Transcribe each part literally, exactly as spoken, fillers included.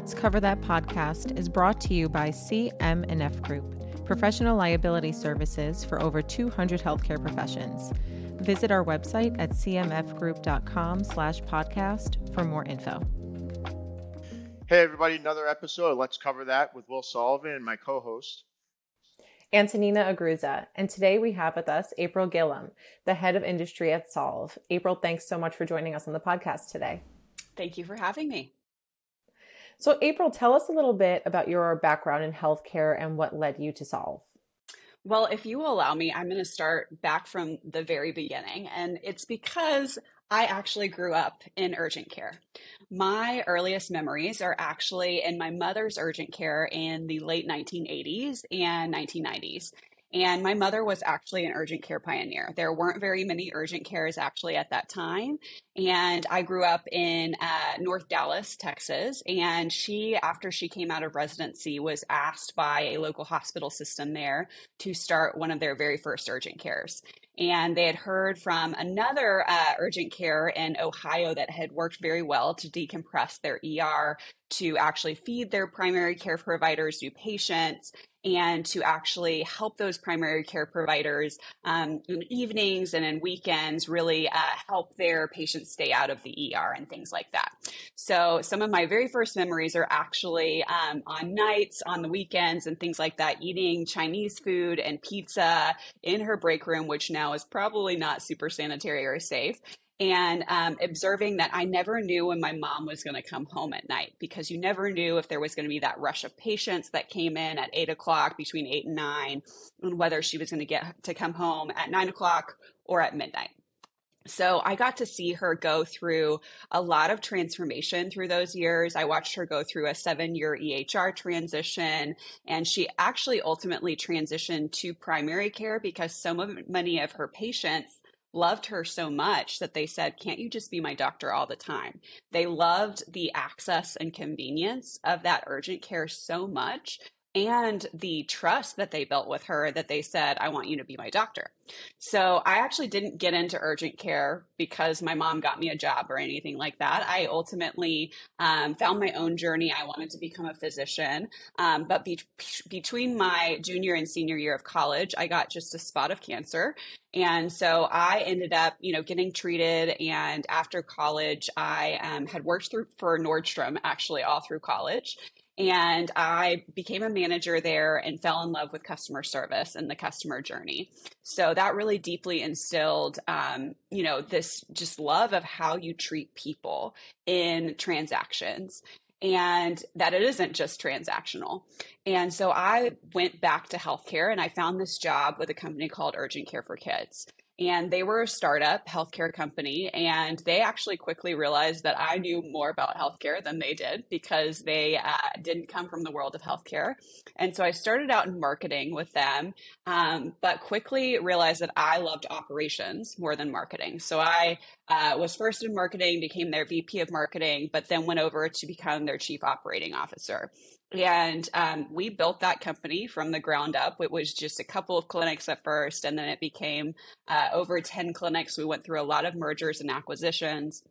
Let's Cover That podcast is brought to you by C M and F Group, professional liability services for over two hundred healthcare professions. Visit our website at c m f group dot com slash podcast for more info. Hey everybody, another episode of Let's Cover That with Will Sullivan and my co-host, Antonina Agruza. And today we have with us April Gillam, the head of industry at Solv. April, thanks so much for joining us on the podcast today. Thank you for having me. So April, tell us a little bit about your background in healthcare and what led you to Solv. Well, if you will allow me, I'm going to start back from the very beginning. And it's because I actually grew up in urgent care. My earliest memories are actually in my mother's urgent care in the late nineteen eighties and nineteen nineties. And my mother was actually an urgent care pioneer. There weren't very many urgent cares actually at that time. And I grew up in uh, North Dallas, Texas. And she, after she came out of residency, was asked by a local hospital system there to start one of their very first urgent cares. And they had heard from another uh, urgent care in Ohio that had worked very well to decompress their E R, to actually feed their primary care providers new patients, and to actually help those primary care providers um, in evenings and in weekends really uh, help their patients stay out of the E R and things like that. So some of my very first memories are actually um, on nights, on the weekends, and things like that, eating Chinese food and pizza in her break room, which now is probably not super sanitary or safe. And um, observing that I never knew when my mom was going to come home at night, because you never knew if there was going to be that rush of patients that came in at eight o'clock between eight and nine, and whether she was going to get to come home at nine o'clock or at midnight. So I got to see her go through a lot of transformation through those years. I watched her go through a seven-year E H R transition, and she actually ultimately transitioned to primary care because so many of her patients loved her so much that they said, "Can't you just be my doctor all the time?" They loved the access and convenience of that urgent care so much, and the trust that they built with her, that they said, "I want you to be my doctor." So I actually didn't get into urgent care because my mom got me a job or anything like that. I ultimately um, found my own journey. I wanted to become a physician. Um, but be- between my junior and senior year of college, I got just a spot of cancer. And so I ended up, you know, getting treated. And after college, I um, had worked through for Nordstrom actually all through college. And I became a manager there and fell in love with customer service and the customer journey. So that really deeply instilled, um, you know, this just love of how you treat people in transactions, and that it isn't just transactional. And so I went back to healthcare, and I found this job with a company called Urgent Care for Kids. And they were a startup healthcare company, and they actually quickly realized that I knew more about healthcare than they did, because they uh, didn't come from the world of healthcare. And so I started out in marketing with them, um, but quickly realized that I loved operations more than marketing. So I uh, was first in marketing, became their V P of marketing, but then went over to become their chief operating officer. And um, we built that company from the ground up. It was just a couple of clinics at first, and then it became uh, over ten clinics. We went through a lot of mergers and acquisitions.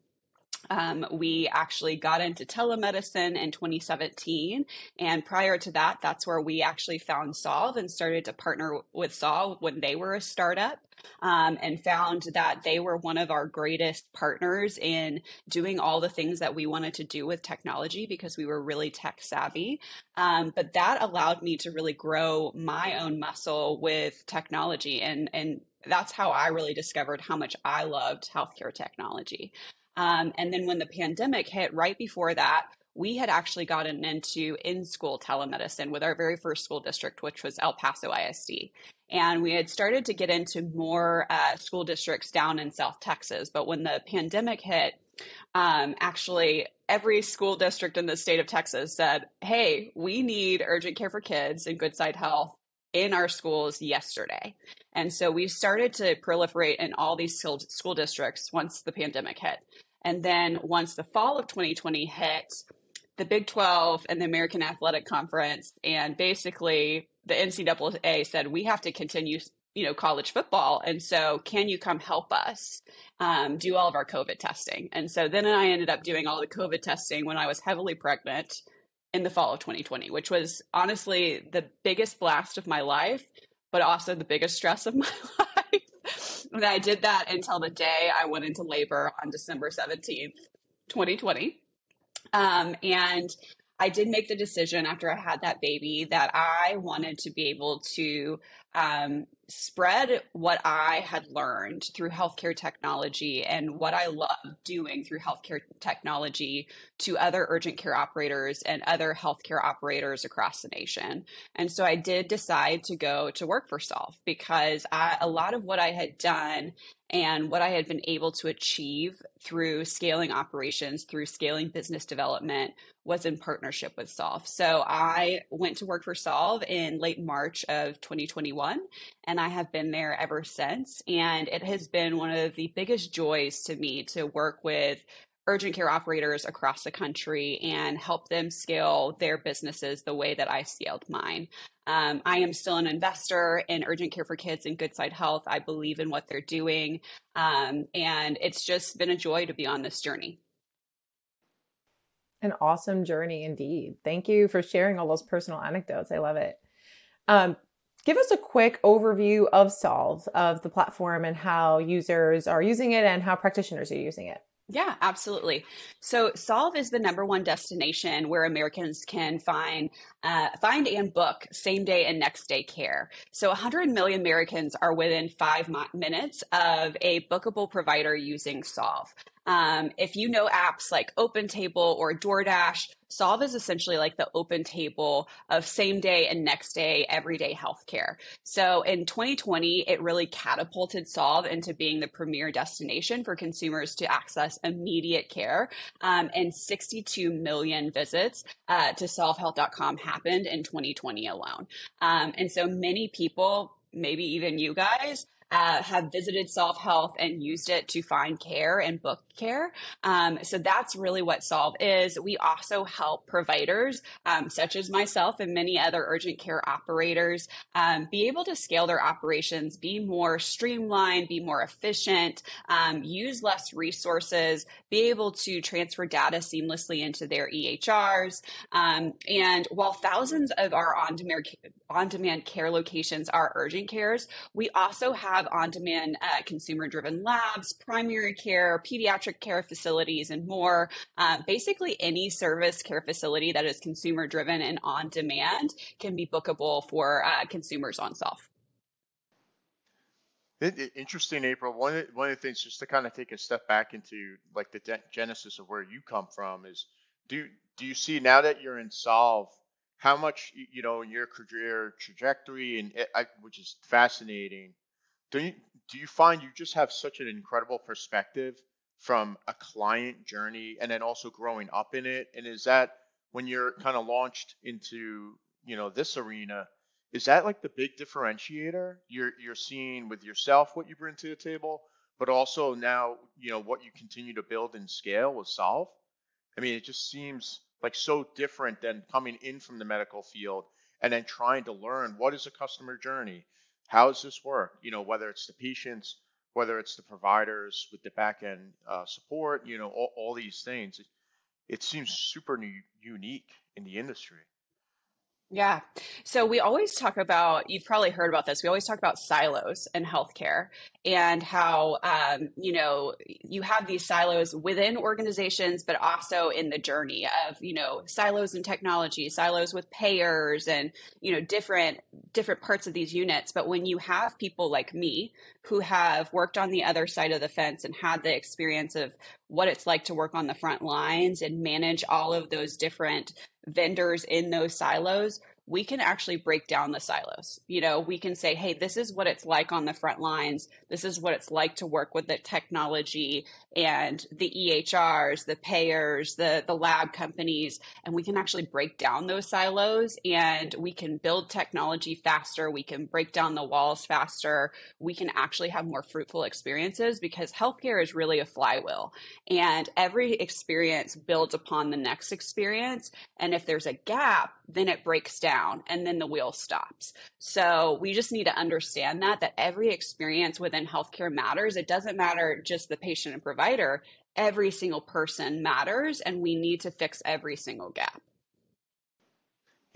Um, we actually got into telemedicine in twenty seventeen. And prior to that, that's where we actually found Solv and started to partner with Solv when they were a startup. Um, and found that they were one of our greatest partners in doing all the things that we wanted to do with technology, because we were really tech savvy. Um, but that allowed me to really grow my own muscle with technology. And, and that's how I really discovered how much I loved healthcare technology. Um, and then when the pandemic hit, right before that, we had actually gotten into in-school telemedicine with our very first school district, which was El Paso I S D. And we had started to get into more uh, school districts down in South Texas. But when the pandemic hit, um, actually every school district in the state of Texas said, "Hey, we need Urgent Care for Kids and Goodside Health in our schools yesterday." And so we started to proliferate in all these school districts once the pandemic hit. And then once the fall of twenty twenty hit, the Big twelve and the American Athletic Conference, and basically the N C double A said, "We have to continue, you know, college football. And so can you come help us um, do all of our COVID testing?" And so then I ended up doing all the COVID testing when I was heavily pregnant in the fall of twenty twenty, which was honestly the biggest blast of my life, but also the biggest stress of my life. And I did that until the day I went into labor on December seventeenth, twenty twenty. Um, and I did make the decision after I had that baby that I wanted to be able to um, spread what I had learned through healthcare technology and what I love doing through healthcare technology to other urgent care operators and other healthcare operators across the nation. And so I did decide to go to work for Solv, because I, a lot of what I had done and what I had been able to achieve through scaling operations, through scaling business development, was in partnership with Solv. So I went to work for Solv in late March of twenty twenty-one, and I have been there ever since. And it has been one of the biggest joys to me to work with urgent care operators across the country and help them scale their businesses the way that I scaled mine. Um, I am still an investor in Urgent Care for Kids and Goodside Health. I believe in what they're doing. Um, and it's just been a joy to be on this journey. An awesome journey indeed. Thank you for sharing all those personal anecdotes. I love it. Um, give us a quick overview of Solv, of the platform and how users are using it and how practitioners are using it. Yeah, absolutely. So Solv is the number one destination where Americans can find uh, find and book same day and next day care. So one hundred million Americans are within five mi- minutes of a bookable provider using Solv. Um, if you know apps like OpenTable or DoorDash, Solv is essentially like the OpenTable of same day and next day, everyday healthcare. So in twenty twenty, it really catapulted Solv into being the premier destination for consumers to access immediate care. Um, and sixty-two million visits uh, to solve health dot com happened in twenty twenty alone. Um, and so many people, maybe even you guys, Uh, have visited Solv Health and used it to find care and book care. Um, so that's really what Solv is. We also help providers, um, such as myself and many other urgent care operators, um, be able to scale their operations, be more streamlined, be more efficient, um, use less resources, be able to transfer data seamlessly into their E H Rs. Um, and while thousands of our on-demand, on-demand care locations are urgent cares, we also have on-demand uh, consumer-driven labs, primary care, pediatric care facilities, and more. Uh, basically, any service care facility that is consumer-driven and on-demand can be bookable for uh, consumers on Solv. Interesting, April. One of, one of the things, just to kind of take a step back into like the de- genesis of where you come from, is do do you see now that you're in Solv, how much you know your career trajectory, and I, which is fascinating. Do you, do you find you just have such an incredible perspective from a client journey and then also growing up in it? And is that when you're kind of launched into, you know, this arena, is that like the big differentiator? You're you're seeing with yourself what you bring to the table, but also now, you know, what you continue to build and scale with Solv? I mean, it just seems like so different than coming in from the medical field and then trying to learn what is a customer journey. How does this work? You know, whether it's the patients, whether it's the providers with the back end uh, support, you know, all, all these things. It, it seems super new, unique in the industry. Yeah. So we always talk about, you've probably heard about this, we always talk about silos in healthcare and how, um, you know, you have these silos within organizations, but also in the journey of, you know, silos in technology, silos with payers and, you know, different, different parts of these units. But when you have people like me who have worked on the other side of the fence and had the experience of what it's like to work on the front lines and manage all of those different vendors in those silos, we can actually break down the silos. You know, we can say, hey, this is what it's like on the front lines. This is what it's like to work with the technology and the E H Rs, the payers, the, the lab companies. And we can actually break down those silos and we can build technology faster. We can break down the walls faster. We can actually have more fruitful experiences because healthcare is really a flywheel and every experience builds upon the next experience. And if there's a gap, then it breaks down. And then the wheel stops. So we just need to understand that, that every experience within healthcare matters. It doesn't matter just the patient and provider. Every single person matters, and we need to fix every single gap.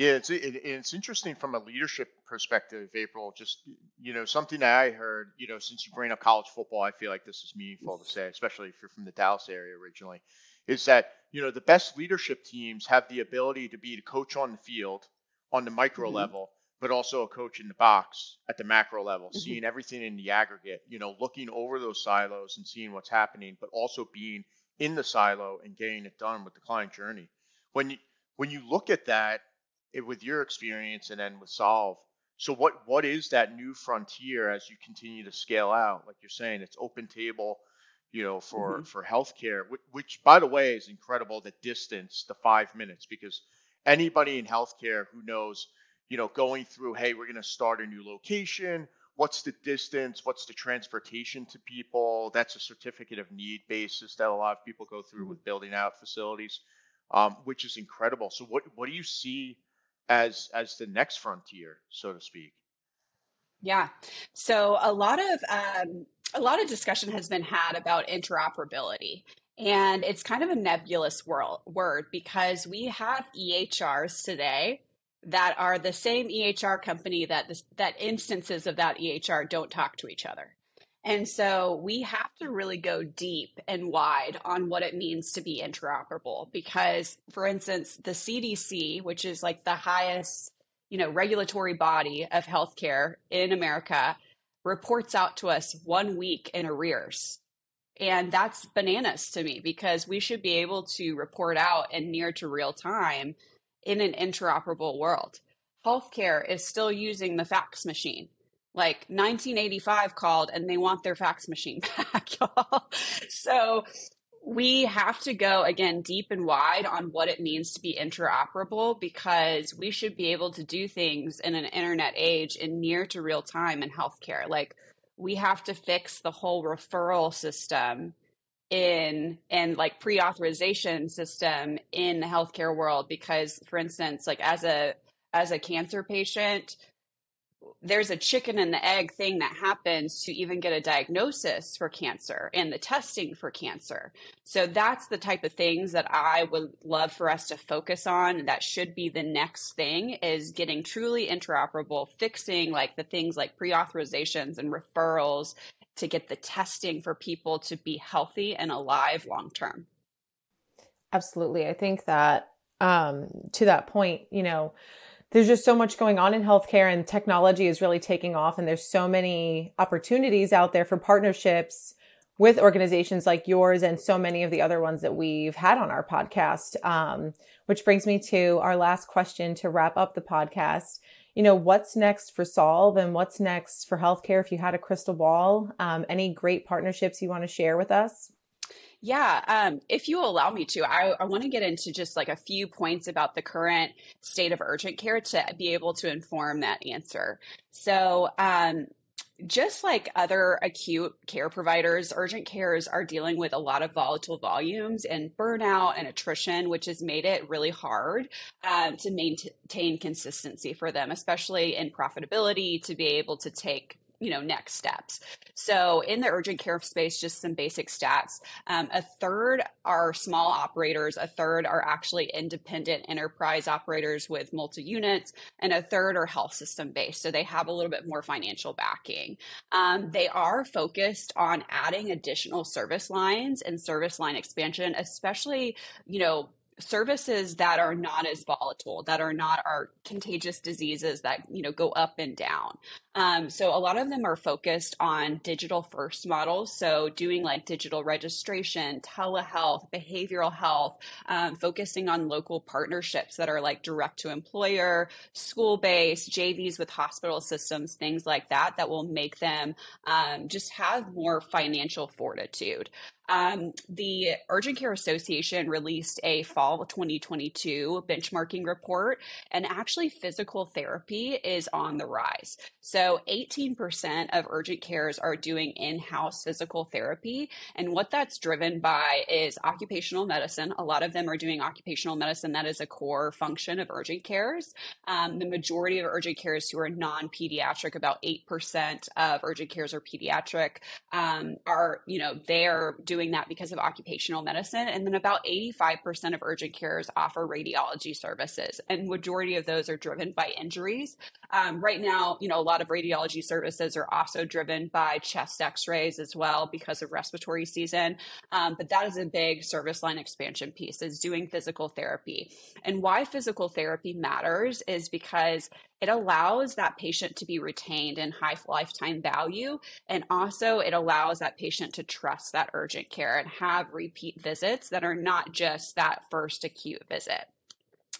Yeah, it's it, it's interesting from a leadership perspective, April. Just you know, something that I heard, you know, since you bring up college football, I feel like this is meaningful to say, especially if you're from the Dallas area originally, is that you know the best leadership teams have the ability to be the coach on the field on the micro mm-hmm. level, but also a coach in the box at the macro level, mm-hmm. seeing everything in the aggregate, you know, looking over those silos and seeing what's happening, but also being in the silo and getting it done with the client journey. When you, when you look at that it, with your experience and then with Solv, so what, what is that new frontier as you continue to scale out? Like you're saying, it's OpenTable, you know, for, mm-hmm. for healthcare, which, which by the way is incredible, the distance, the five minutes, because anybody in healthcare who knows, you know, going through, hey, we're going to start a new location. What's the distance? What's the transportation to people? That's a certificate of need basis that a lot of people go through with building out facilities, um, which is incredible. So what, what do you see as, as the next frontier, so to speak? Yeah. So a lot of, um, a lot of discussion has been had about interoperability. And it's kind of a nebulous world, word because we have E H Rs today that are the same E H R company that this, that instances of that E H R don't talk to each other. And so we have to really go deep and wide on what it means to be interoperable, because for instance, the C D C, which is like the highest, you know, regulatory body of healthcare in America, reports out to us one week in arrears. And that's bananas to me, because we should be able to report out in near to real time in an interoperable world. Healthcare is still using the fax machine. Like nineteen eighty-five called and they want their fax machine back, y'all. So we have to go again deep and wide on what it means to be interoperable, because we should be able to do things in an internet age in near to real time in healthcare. Like we have to fix the whole referral system in and like pre-authorization system in the healthcare world, because for instance, like as a as a cancer patient, there's a chicken and the egg thing that happens to even get a diagnosis for cancer and the testing for cancer. So that's the type of things that I would love for us to focus on. That should be the next thing, is getting truly interoperable, fixing like the things like pre-authorizations and referrals to get the testing for people to be healthy and alive long-term. Absolutely. I think that um, to that point, you know, there's just so much going on in healthcare and technology is really taking off. And there's so many opportunities out there for partnerships with organizations like yours and so many of the other ones that we've had on our podcast, um, which brings me to our last question to wrap up the podcast. You know, what's next for Solv and what's next for healthcare? If you had a crystal ball, um, any great partnerships you want to share with us? Yeah, um, if you allow me to, I, I want to get into just like a few points about the current state of urgent care to be able to inform that answer. So um, just like other acute care providers, urgent cares are dealing with a lot of volatile volumes and burnout and attrition, which has made it really hard um, to maintain consistency for them, especially in profitability, to be able to take you know, next steps. So in the urgent care space, just some basic stats, um, a third are small operators, a third are actually independent enterprise operators with multi-units, and a third are health system based. So they have a little bit more financial backing. Um, they are focused on adding additional service lines and service line expansion, especially, you know, services that are not as volatile, that are not our contagious diseases that, you know, go up and down. Um, so a lot of them are focused on digital first models. So doing like digital registration, telehealth, behavioral health, um, focusing on local partnerships that are like direct to employer, school-based, J Vs with hospital systems, things like that, that will make them um, just have more financial fortitude. Um, the Urgent Care Association released a fall twenty twenty-two benchmarking report, and actually physical therapy is on the rise. So eighteen percent of urgent cares are doing in-house physical therapy. And what that's driven by is occupational medicine. A lot of them are doing occupational medicine. That is a core function of urgent cares. Um, the majority of urgent cares who are non-pediatric, about eight percent of urgent cares are pediatric, um, are, you know, they're doing doing that because of occupational medicine. And then about eighty-five percent of urgent cares offer radiology services, and majority of those are driven by injuries. Um, right now, you know, a lot of radiology services are also driven by chest x-rays as well because of respiratory season. Um, but that is a big service line expansion piece, is doing physical therapy. And why physical therapy matters is because it allows that patient to be retained in high lifetime value. And also it allows that patient to trust that urgent care and have repeat visits that are not just that first acute visit.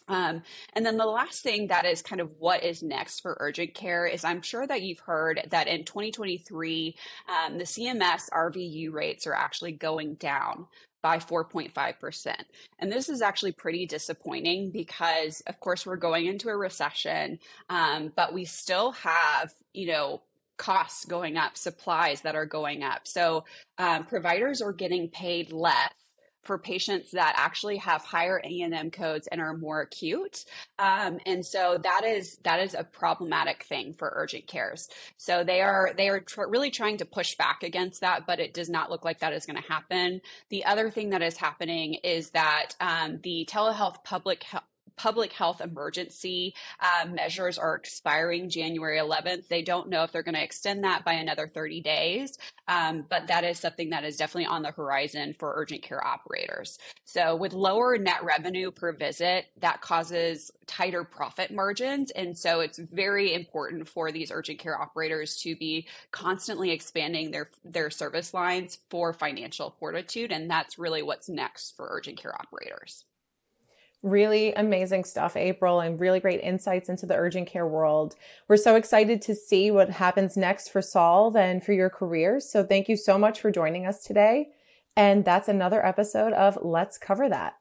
Um, and then the last thing that is kind of what is next for urgent care is, I'm sure that you've heard that in twenty twenty-three, um, the C M S R V U rates are actually going down by four point five percent. And this is actually pretty disappointing because, of course, we're going into a recession, um, but we still have, you know, costs going up, supplies that are going up. So um, providers are getting paid less for patients that actually have higher A and M codes and are more acute. Um, and so that is that is a problematic thing for urgent cares. So they are they are tr- really trying to push back against that, but it does not look like that is going to happen. The other thing that is happening is that um, the telehealth public health Public health emergency uh, measures are expiring January eleventh. They don't know if they're going to extend that by another thirty days, um, but that is something that is definitely on the horizon for urgent care operators. So with lower net revenue per visit, that causes tighter profit margins. And so it's very important for these urgent care operators to be constantly expanding their, their service lines for financial fortitude. And that's really what's next for urgent care operators. Really amazing stuff, April, and really great insights into the urgent care world. We're so excited to see what happens next for Solv and for your career. So thank you so much for joining us today. And that's another episode of Let's Cover That.